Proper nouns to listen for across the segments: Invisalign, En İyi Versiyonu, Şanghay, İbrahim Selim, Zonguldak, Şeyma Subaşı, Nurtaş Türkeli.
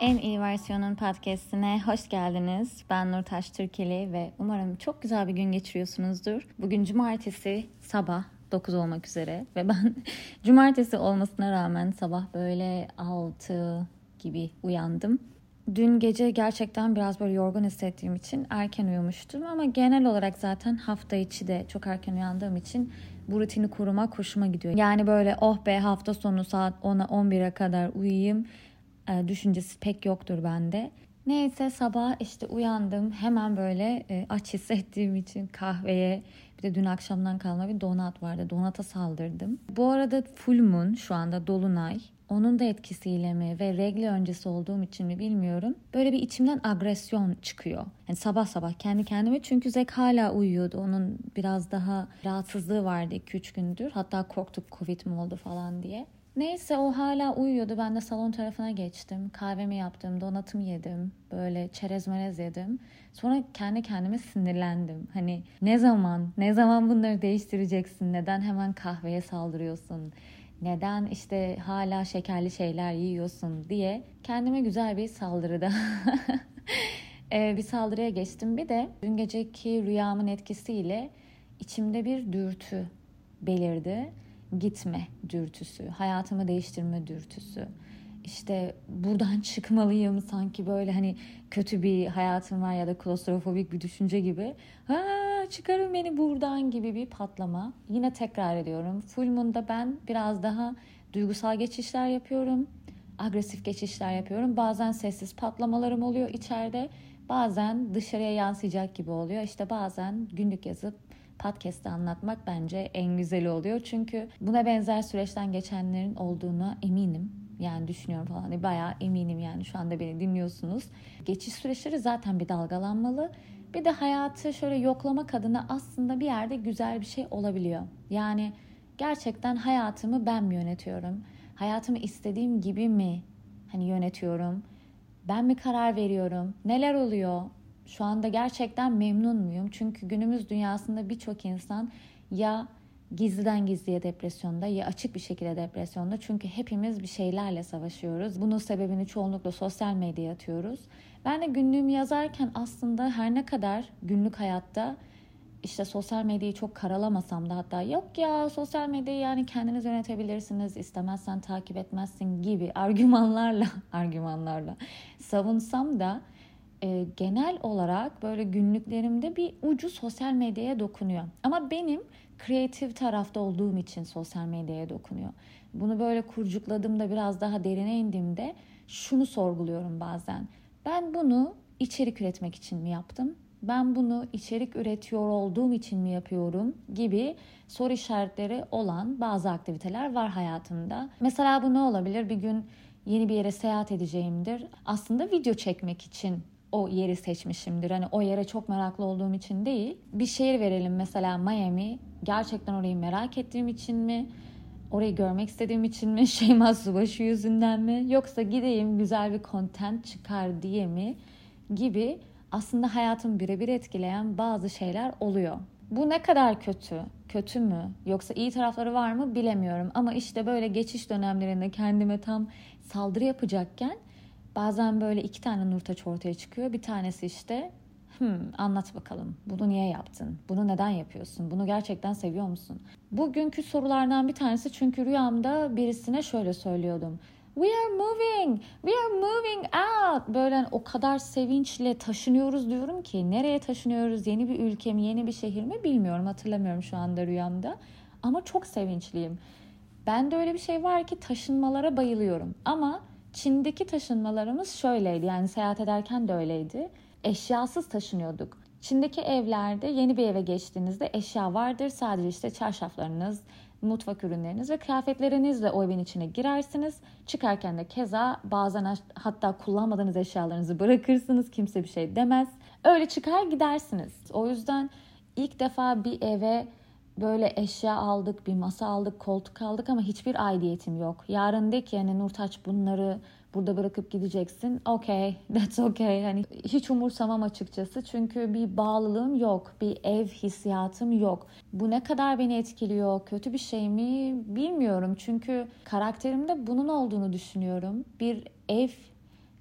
En İyi Versiyonun podcastine hoş geldiniz. Ben Nurtaş Türkeli ve umarım çok güzel bir gün geçiriyorsunuzdur. Bugün cumartesi sabah 9 olmak üzere ve ben cumartesi olmasına rağmen sabah böyle 6 gibi uyandım. Dün gece gerçekten biraz böyle yorgun hissettiğim için erken uyumuştum ama genel olarak zaten hafta içi de çok erken uyandığım için bu rutini korumak hoşuma gidiyor. Yani böyle oh be hafta sonu saat 10'a 11'e kadar uyuyayım düşüncesi pek yoktur bende. Neyse sabah işte uyandım. Hemen böyle aç hissettiğim için kahveye, bir de dün akşamdan kalma bir donat vardı. Donata saldırdım. Bu arada full moon şu anda, dolunay. Onun da etkisiyle mi ve regle öncesi olduğum için mi bilmiyorum. Böyle bir içimden agresyon çıkıyor. Yani sabah sabah kendi kendime, çünkü Zek hala uyuyordu. Onun biraz daha rahatsızlığı vardı 2-3 gündür. Hatta korktuk Covid mi oldu falan diye. Neyse o hala uyuyordu. Ben de salon tarafına geçtim. Kahvemi yaptım, donatımı yedim. Böyle çerez merez yedim. Sonra kendi kendime sinirlendim. Hani ne zaman bunları değiştireceksin? Neden hemen kahveye saldırıyorsun? Neden işte hala şekerli şeyler yiyorsun diye kendime güzel bir saldırıda bir saldırıya geçtim. Bir de dün geceki rüyamın etkisiyle içimde bir dürtü belirdi. Gitme dürtüsü, hayatımı değiştirme dürtüsü. İşte buradan çıkmalıyım, sanki böyle hani kötü bir hayatım var ya da klostrofobik bir düşünce gibi. Çıkarın beni buradan gibi bir patlama. Yine tekrar ediyorum. Full moon'da ben biraz daha duygusal geçişler yapıyorum. Agresif geçişler yapıyorum. Bazen sessiz patlamalarım oluyor içeride. Bazen dışarıya yansıyacak gibi oluyor. İşte bazen günlük yazıp podcast'te anlatmak bence en güzeli oluyor. Çünkü buna benzer süreçten geçenlerin olduğuna eminim. Yani düşünüyorum falan. Bayağı eminim yani, şu anda beni dinliyorsunuz. Geçiş süreçleri zaten bir dalgalanmalı. Bir de hayatı şöyle yoklamak adına aslında bir yerde güzel bir şey olabiliyor. Yani gerçekten hayatımı ben mi yönetiyorum? Hayatımı istediğim gibi mi hani yönetiyorum? Ben mi karar veriyorum? Neler oluyor? Şu anda gerçekten memnun muyum? Çünkü günümüz dünyasında birçok insan ya gizliden gizliye depresyonda ya açık bir şekilde depresyonda. Çünkü hepimiz bir şeylerle savaşıyoruz. Bunun sebebini çoğunlukla sosyal medyaya atıyoruz. Ben de günlüğümü yazarken aslında her ne kadar günlük hayatta işte sosyal medyayı çok karalamasam da, hatta yok ya sosyal medyayı yani kendiniz yönetebilirsiniz, istemezsen takip etmezsin gibi argümanlarla savunsam da genel olarak böyle günlüklerimde bir ucu sosyal medyaya dokunuyor. Ama benim kreatif tarafta olduğum için sosyal medyaya dokunuyor. Bunu böyle kurcukladığımda, biraz daha derine indiğimde şunu sorguluyorum bazen. Ben bunu içerik üretmek için mi yaptım? Ben bunu içerik üretiyor olduğum için mi yapıyorum gibi soru işaretleri olan bazı aktiviteler var hayatımda. Mesela bu ne olabilir? Bir gün yeni bir yere seyahat edeceğimdir. Aslında video çekmek için o yeri seçmişimdir. Hani o yere çok meraklı olduğum için değil. Bir şehir verelim mesela, Miami. Gerçekten orayı merak ettiğim için mi? Orayı görmek istediğim için mi? Şeyma Subaşı yüzünden mi? Yoksa gideyim güzel bir content çıkar diye mi? Gibi aslında hayatımı birebir etkileyen bazı şeyler oluyor. Bu ne kadar kötü? Kötü mü? Yoksa iyi tarafları var mı? Bilemiyorum. Ama işte böyle geçiş dönemlerinde kendime tam saldırı yapacakken bazen böyle 2 tane Nurtaç ortaya çıkıyor. Bir tanesi işte anlat bakalım. Bunu niye yaptın? Bunu neden yapıyorsun? Bunu gerçekten seviyor musun? Bugünkü sorulardan bir tanesi, çünkü rüyamda birisine şöyle söylüyordum. We are moving, we are moving out. Böyle o kadar sevinçle taşınıyoruz diyorum ki, nereye taşınıyoruz? Yeni bir ülke mi, yeni bir şehir mi bilmiyorum. Hatırlamıyorum şu anda rüyamda. Ama çok sevinçliyim. Ben de öyle bir şey var ki taşınmalara bayılıyorum. Ama Çin'deki taşınmalarımız şöyleydi. Yani seyahat ederken de öyleydi. Eşyasız taşınıyorduk. Çin'deki evlerde yeni bir eve geçtiğinizde eşya vardır. Sadece işte çarşaflarınız, mutfak ürünleriniz ve kıyafetlerinizle o evin içine girersiniz. Çıkarken de keza bazen hatta kullanmadığınız eşyalarınızı bırakırsınız. Kimse bir şey demez. Öyle çıkar gidersiniz. O yüzden ilk defa bir eve böyle eşya aldık, bir masa aldık, koltuk aldık ama hiçbir aidiyetim yok. Yarın de ki yani Nurtaç bunları burada bırakıp gideceksin. Okay, that's okay. Hani hiç umursamam açıkçası. Çünkü bir bağlılığım yok, bir ev hissiyatım yok. Bu ne kadar beni etkiliyor, kötü bir şey mi bilmiyorum. Çünkü karakterimde bunun olduğunu düşünüyorum. Bir ev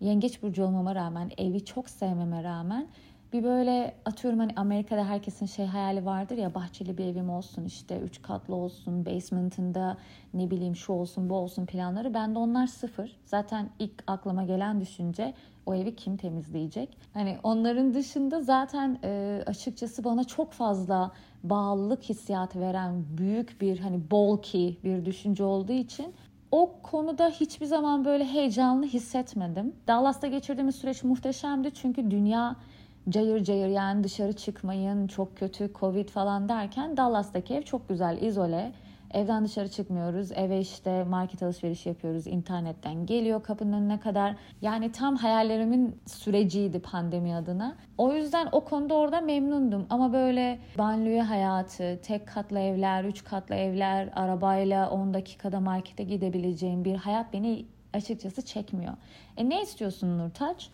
yengeç burcu olmama rağmen, evi çok sevmeme rağmen bir böyle atıyorum hani Amerika'da herkesin şey hayali vardır ya, bahçeli bir evim olsun işte 3 katlı olsun, basement'ında ne bileyim şu olsun bu olsun planları. Bende onlar sıfır. Zaten ilk aklıma gelen düşünce o evi kim temizleyecek? Hani onların dışında zaten açıkçası bana çok fazla bağlılık hissiyatı veren büyük bir hani bulky bir düşünce olduğu için o konuda hiçbir zaman böyle heyecanlı hissetmedim. Dallas'ta geçirdiğimiz süreç muhteşemdi çünkü dünya cayır cayır, yani dışarı çıkmayın, çok kötü, Covid falan derken Dallas'taki ev çok güzel, izole. Evden dışarı çıkmıyoruz. Eve işte market alışverişi yapıyoruz. İnternetten geliyor kapının önüne kadar. Yani tam hayallerimin süreciydi pandemi adına. O yüzden o konuda orada memnundum. Ama böyle banliyö hayatı, tek katlı evler, 3 katlı evler, arabayla 10 dakikada markete gidebileceğim bir hayat beni açıkçası çekmiyor. Ne istiyorsun Nurtaç?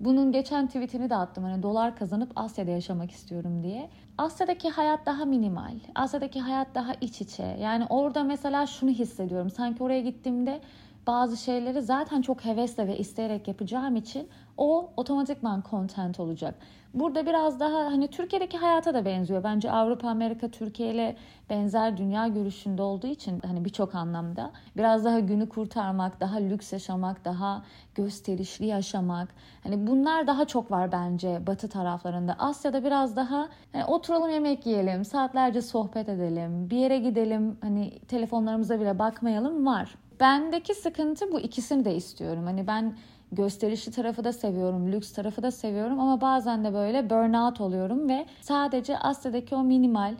Bunun geçen tweetini de attım. Hani dolar kazanıp Asya'da yaşamak istiyorum diye. Asya'daki hayat daha minimal. Asya'daki hayat daha iç içe. Yani orada mesela şunu hissediyorum. Sanki oraya gittiğimde bazı şeyleri zaten çok hevesle ve isteyerek yapacağım için o otomatikman content olacak. Burada biraz daha hani Türkiye'deki hayata da benziyor. Bence Avrupa, Amerika, Türkiye ile benzer dünya görüşünde olduğu için hani birçok anlamda biraz daha günü kurtarmak, daha lüks yaşamak, daha gösterişli yaşamak. Hani bunlar daha çok var bence Batı taraflarında. Asya'da biraz daha hani oturalım yemek yiyelim, saatlerce sohbet edelim, bir yere gidelim, hani telefonlarımıza bile bakmayalım var. Bendeki sıkıntı bu, ikisini de istiyorum. Hani ben gösterişli tarafı da seviyorum, lüks tarafı da seviyorum ama bazen de böyle burnout oluyorum ve sadece Asya'daki o minimal,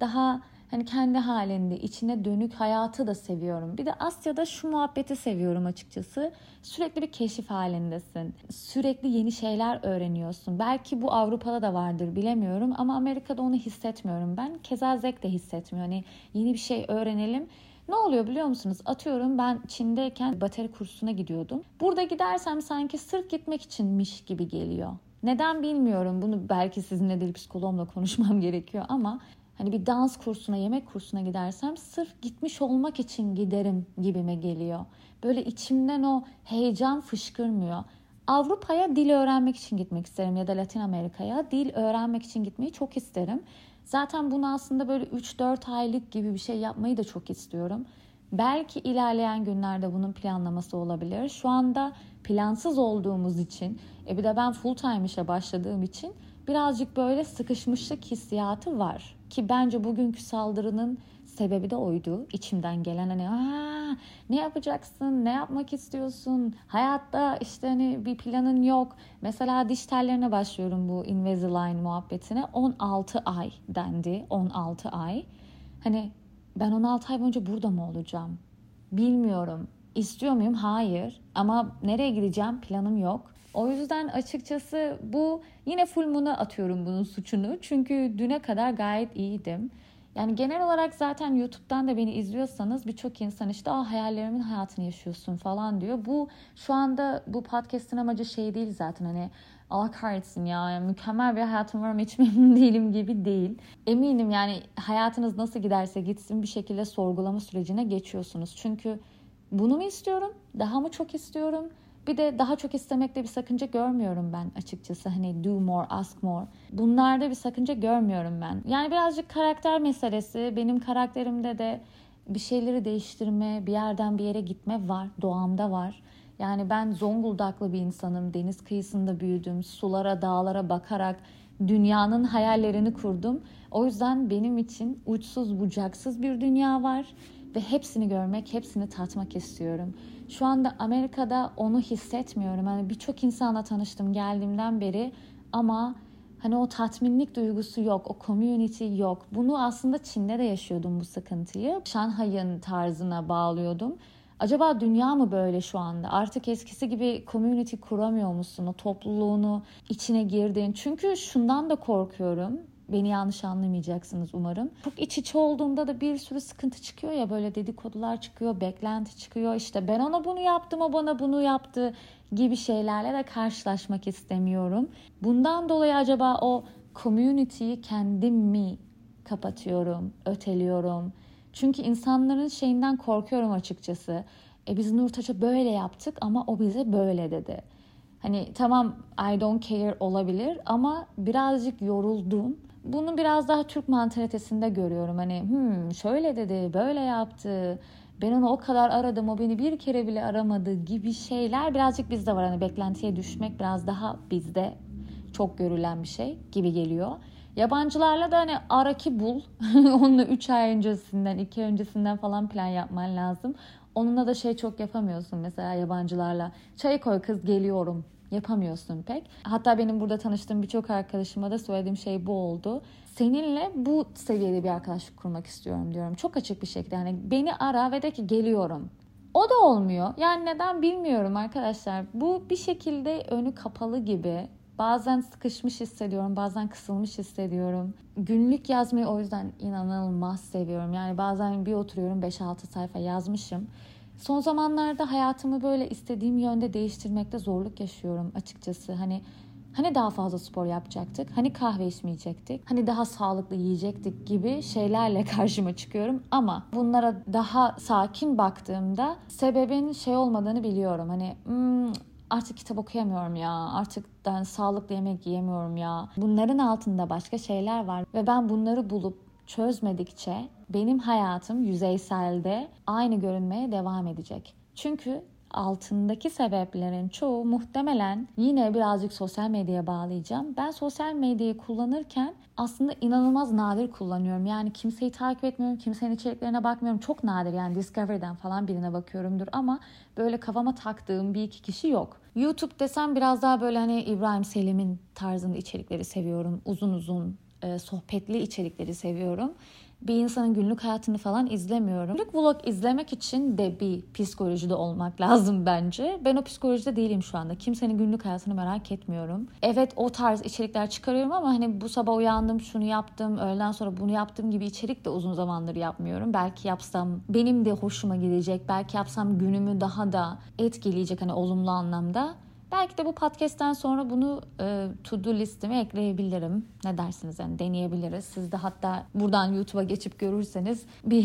daha hani kendi halinde içine dönük hayatı da seviyorum. Bir de Asya'da şu muhabbeti seviyorum açıkçası. Sürekli bir keşif halindesin. Sürekli yeni şeyler öğreniyorsun. Belki bu Avrupa'da da vardır bilemiyorum ama Amerika'da onu hissetmiyorum ben. Keza Zek de hissetmiyor. Hani yeni bir şey öğrenelim. Ne oluyor biliyor musunuz? Atıyorum ben Çin'deyken bateri kursuna gidiyordum. Burada gidersem sanki sırf gitmek içinmiş gibi geliyor. Neden bilmiyorum. Bunu belki sizinle dil psikoloğumla konuşmam gerekiyor ama hani bir dans kursuna, yemek kursuna gidersem sırf gitmiş olmak için giderim gibime geliyor. Böyle içimden o heyecan fışkırmıyor. Avrupa'ya dil öğrenmek için gitmek isterim ya da Latin Amerika'ya dil öğrenmek için gitmeyi çok isterim. Zaten bunu aslında böyle 3-4 aylık gibi bir şey yapmayı da çok istiyorum. Belki ilerleyen günlerde bunun planlaması olabilir. Şu anda plansız olduğumuz için, bir de ben full time işe başladığım için birazcık böyle sıkışmışlık hissiyatı var. Ki bence bugünkü saldırının sebebi de oydu. İçimden gelen hani ne yapacaksın, ne yapmak istiyorsun, hayatta işte hani bir planın yok. Mesela diş tellerine başlıyorum bu Invisalign muhabbetine. 16 ay dendi, 16 ay. Hani ben 16 ay boyunca burada mı olacağım? Bilmiyorum. İstiyor muyum? Hayır. Ama nereye gideceğim? Planım yok. O yüzden açıkçası bu yine full moon'a atıyorum bunun suçunu. Çünkü düne kadar gayet iyiydim. Yani genel olarak zaten YouTube'dan da beni izliyorsanız birçok insan işte hayallerimin hayatını yaşıyorsun falan diyor. Bu şu anda bu podcast'in amacı şey değil zaten hani Allah kahretsin ya mükemmel bir hayatım var ama hiç memnun değilim gibi değil. Eminim yani hayatınız nasıl giderse gitsin bir şekilde sorgulama sürecine geçiyorsunuz. Çünkü bunu mu istiyorum? Daha mı çok istiyorum? Bir de daha çok istemekte bir sakınca görmüyorum ben açıkçası. Hani do more, ask more. Bunlarda bir sakınca görmüyorum ben. Yani birazcık karakter meselesi. Benim karakterimde de bir şeyleri değiştirme, bir yerden bir yere gitme var. Doğamda var. Yani ben Zonguldaklı bir insanım. Deniz kıyısında büyüdüm. Sulara, dağlara bakarak dünyanın hayallerini kurdum. O yüzden benim için uçsuz bucaksız bir dünya var. Ve hepsini görmek, hepsini tatmak istiyorum. Şu anda Amerika'da onu hissetmiyorum. Hani birçok insanla tanıştım geldiğimden beri ama hani o tatminlik duygusu yok, o community yok. Bunu aslında Çin'de de yaşıyordum bu sıkıntıyı. Şanghay'ın tarzına bağlıyordum. Acaba dünya mı böyle şu anda? Artık eskisi gibi community kuramıyor musun? O topluluğunu içine girdin. Çünkü şundan da korkuyorum. Beni yanlış anlamayacaksınız umarım. Çok iç içe olduğumda da bir sürü sıkıntı çıkıyor ya, böyle dedikodular çıkıyor, beklenti çıkıyor. İşte ben ona bunu yaptım, o bana bunu yaptı gibi şeylerle de karşılaşmak istemiyorum. Bundan dolayı acaba o community'yi kendim mi kapatıyorum, öteliyorum? Çünkü insanların şeyinden korkuyorum açıkçası. Biz Nurtaç'a böyle yaptık ama o bize böyle dedi. Hani tamam I don't care olabilir ama birazcık yoruldum. Bunu biraz daha Türk mantalitesinde görüyorum. Hani şöyle dedi, böyle yaptı, ben onu o kadar aradım, o beni bir kere bile aramadı gibi şeyler birazcık bizde var. Hani beklentiye düşmek biraz daha bizde çok görülen bir şey gibi geliyor. Yabancılarla da hani ara ki bul. Onunla 3 ay öncesinden, 2 ay öncesinden falan plan yapman lazım. Onunla da şey çok yapamıyorsun mesela yabancılarla. Çay koy kız geliyorum. Yapamıyorsun pek. Hatta benim burada tanıştığım birçok arkadaşıma da söylediğim şey bu oldu. Seninle bu seviyede bir arkadaşlık kurmak istiyorum diyorum. Çok açık bir şekilde. Hani beni ara ve de ki geliyorum. O da olmuyor. Yani neden bilmiyorum arkadaşlar. Bu bir şekilde önü kapalı gibi. Bazen sıkışmış hissediyorum, bazen kısılmış hissediyorum. Günlük yazmayı o yüzden inanılmaz seviyorum. Yani bazen bir oturuyorum 5-6 sayfa yazmışım. Son zamanlarda hayatımı böyle istediğim yönde değiştirmekte zorluk yaşıyorum açıkçası. Hani daha fazla spor yapacaktık, hani kahve içmeyecektik, hani daha sağlıklı yiyecektik gibi şeylerle karşıma çıkıyorum. Ama bunlara daha sakin baktığımda sebebin şey olmadığını biliyorum. Artık kitap okuyamıyorum ya, artık yani sağlıklı yemek yiyemiyorum ya. Bunların altında başka şeyler var ve ben bunları bulup çözmedikçe benim hayatım yüzeyselde aynı görünmeye devam edecek. Çünkü altındaki sebeplerin çoğu muhtemelen yine birazcık sosyal medyaya bağlayacağım. Ben sosyal medyayı kullanırken aslında inanılmaz nadir kullanıyorum. Yani kimseyi takip etmiyorum, kimsenin içeriklerine bakmıyorum. Çok nadir yani Discovery'den falan birine bakıyorumdur ama böyle kafama taktığım bir iki kişi yok. YouTube desem biraz daha böyle hani İbrahim Selim'in tarzında içerikleri seviyorum. Uzun uzun sohbetli içerikleri seviyorum. Bir insanın günlük hayatını falan izlemiyorum. Günlük vlog izlemek için de bir psikolojide olmak lazım bence. Ben o psikolojide değilim şu anda. Kimsenin günlük hayatını merak etmiyorum. Evet o tarz içerikler çıkarıyorum ama hani bu sabah uyandım, şunu yaptım, öğleden sonra bunu yaptım gibi içerik de uzun zamandır yapmıyorum. Belki yapsam benim de hoşuma gidecek. Belki yapsam günümü daha da etkileyecek hani olumlu anlamda. Belki de bu podcast'ten sonra bunu to-do listime ekleyebilirim. Ne dersiniz yani deneyebiliriz. Siz de hatta buradan YouTube'a geçip görürseniz bir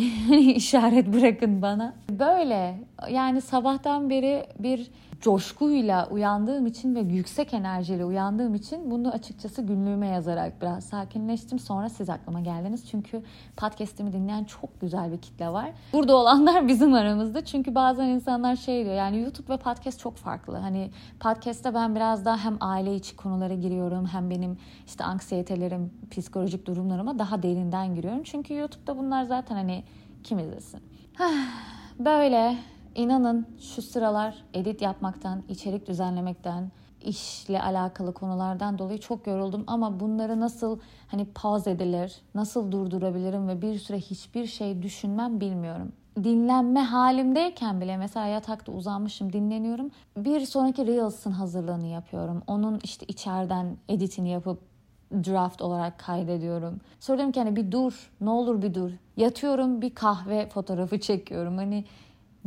işaret bırakın bana. Böyle yani sabahtan beri bir coşkuyla uyandığım için ve yüksek enerjiyle uyandığım için bunu açıkçası günlüğüme yazarak biraz sakinleştim. Sonra siz aklıma geldiniz. Çünkü podcast'imi dinleyen çok güzel bir kitle var. Burada olanlar bizim aramızda. Çünkü bazen insanlar şey diyor yani YouTube ve podcast çok farklı. Hani podcast'ta ben biraz daha hem aile içi konulara giriyorum hem benim işte anksiyetelerim, psikolojik durumlarıma daha derinden giriyorum. Çünkü YouTube'da bunlar zaten hani kim izlesin? Böyle... İnanın şu sıralar edit yapmaktan, içerik düzenlemekten, işle alakalı konulardan dolayı çok yoruldum. Ama bunları nasıl hani pause edilir, nasıl durdurabilirim ve bir süre hiçbir şey düşünmem bilmiyorum. Dinlenme halimdeyken bile mesela yatakta uzanmışım dinleniyorum. Bir sonraki Reels'ın hazırlığını yapıyorum. Onun işte içeriden editini yapıp draft olarak kaydediyorum. Söyledim ki hani bir dur, ne olur bir dur. Yatıyorum bir kahve fotoğrafı çekiyorum hani.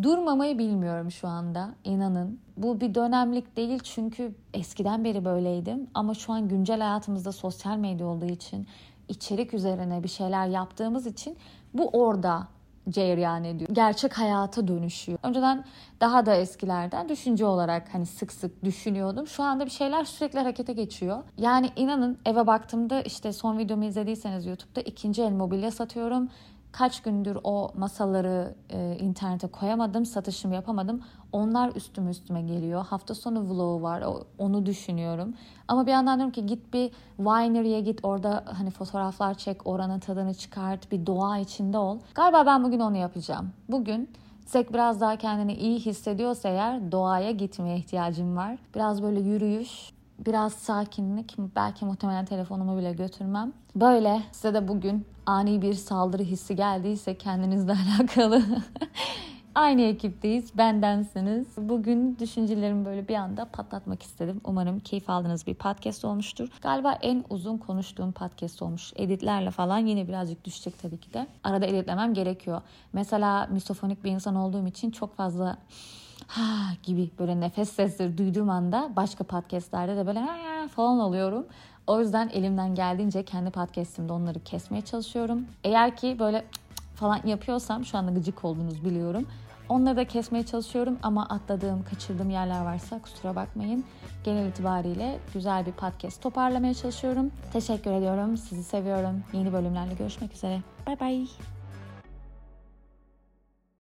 Durmamayı bilmiyorum şu anda inanın. Bu bir dönemlik değil çünkü eskiden beri böyleydim. Ama şu an güncel hayatımızda sosyal medya olduğu için, içerik üzerine bir şeyler yaptığımız için bu orada cereyan ediyor. Gerçek hayata dönüşüyor. Önceden daha da eskilerden düşünce olarak hani sık sık düşünüyordum. Şu anda bir şeyler sürekli harekete geçiyor. Yani inanın eve baktığımda işte son videomu izlediyseniz YouTube'da ikinci el mobilya satıyorum. Kaç gündür o masaları internete koyamadım, satışımı yapamadım. Onlar üstüme geliyor. Hafta sonu vlogu var, onu düşünüyorum. Ama bir yandan diyorum ki git bir winery'e git, orada hani fotoğraflar çek, oranın tadını çıkart, bir doğa içinde ol. Galiba ben bugün onu yapacağım. Bugün Zek biraz daha kendini iyi hissediyorsa eğer doğaya gitmeye ihtiyacım var. Biraz böyle yürüyüş, biraz sakinlik, belki muhtemelen telefonumu bile götürmem. Böyle size de bugün ani bir saldırı hissi geldiyse kendinizle alakalı aynı ekipteyiz, bendensiniz. Bugün düşüncelerimi böyle bir anda patlatmak istedim. Umarım keyif aldığınız bir podcast olmuştur. Galiba en uzun konuştuğum podcast olmuş. Editlerle falan yine birazcık düşecek tabii ki de. Arada editlemem gerekiyor. Mesela misofonik bir insan olduğum için çok fazla gibi böyle nefes sesleri duyduğum anda başka podcastlerde de böyle falan oluyorum. O yüzden elimden geldiğince kendi podcastimde onları kesmeye çalışıyorum. Eğer ki böyle falan yapıyorsam şu anda gıcık olduğunuzu biliyorum. Onları da kesmeye çalışıyorum ama atladığım, kaçırdığım yerler varsa kusura bakmayın. Genel itibariyle güzel bir podcast toparlamaya çalışıyorum. Teşekkür ediyorum. Sizi seviyorum. Yeni bölümlerle görüşmek üzere. Bye bye.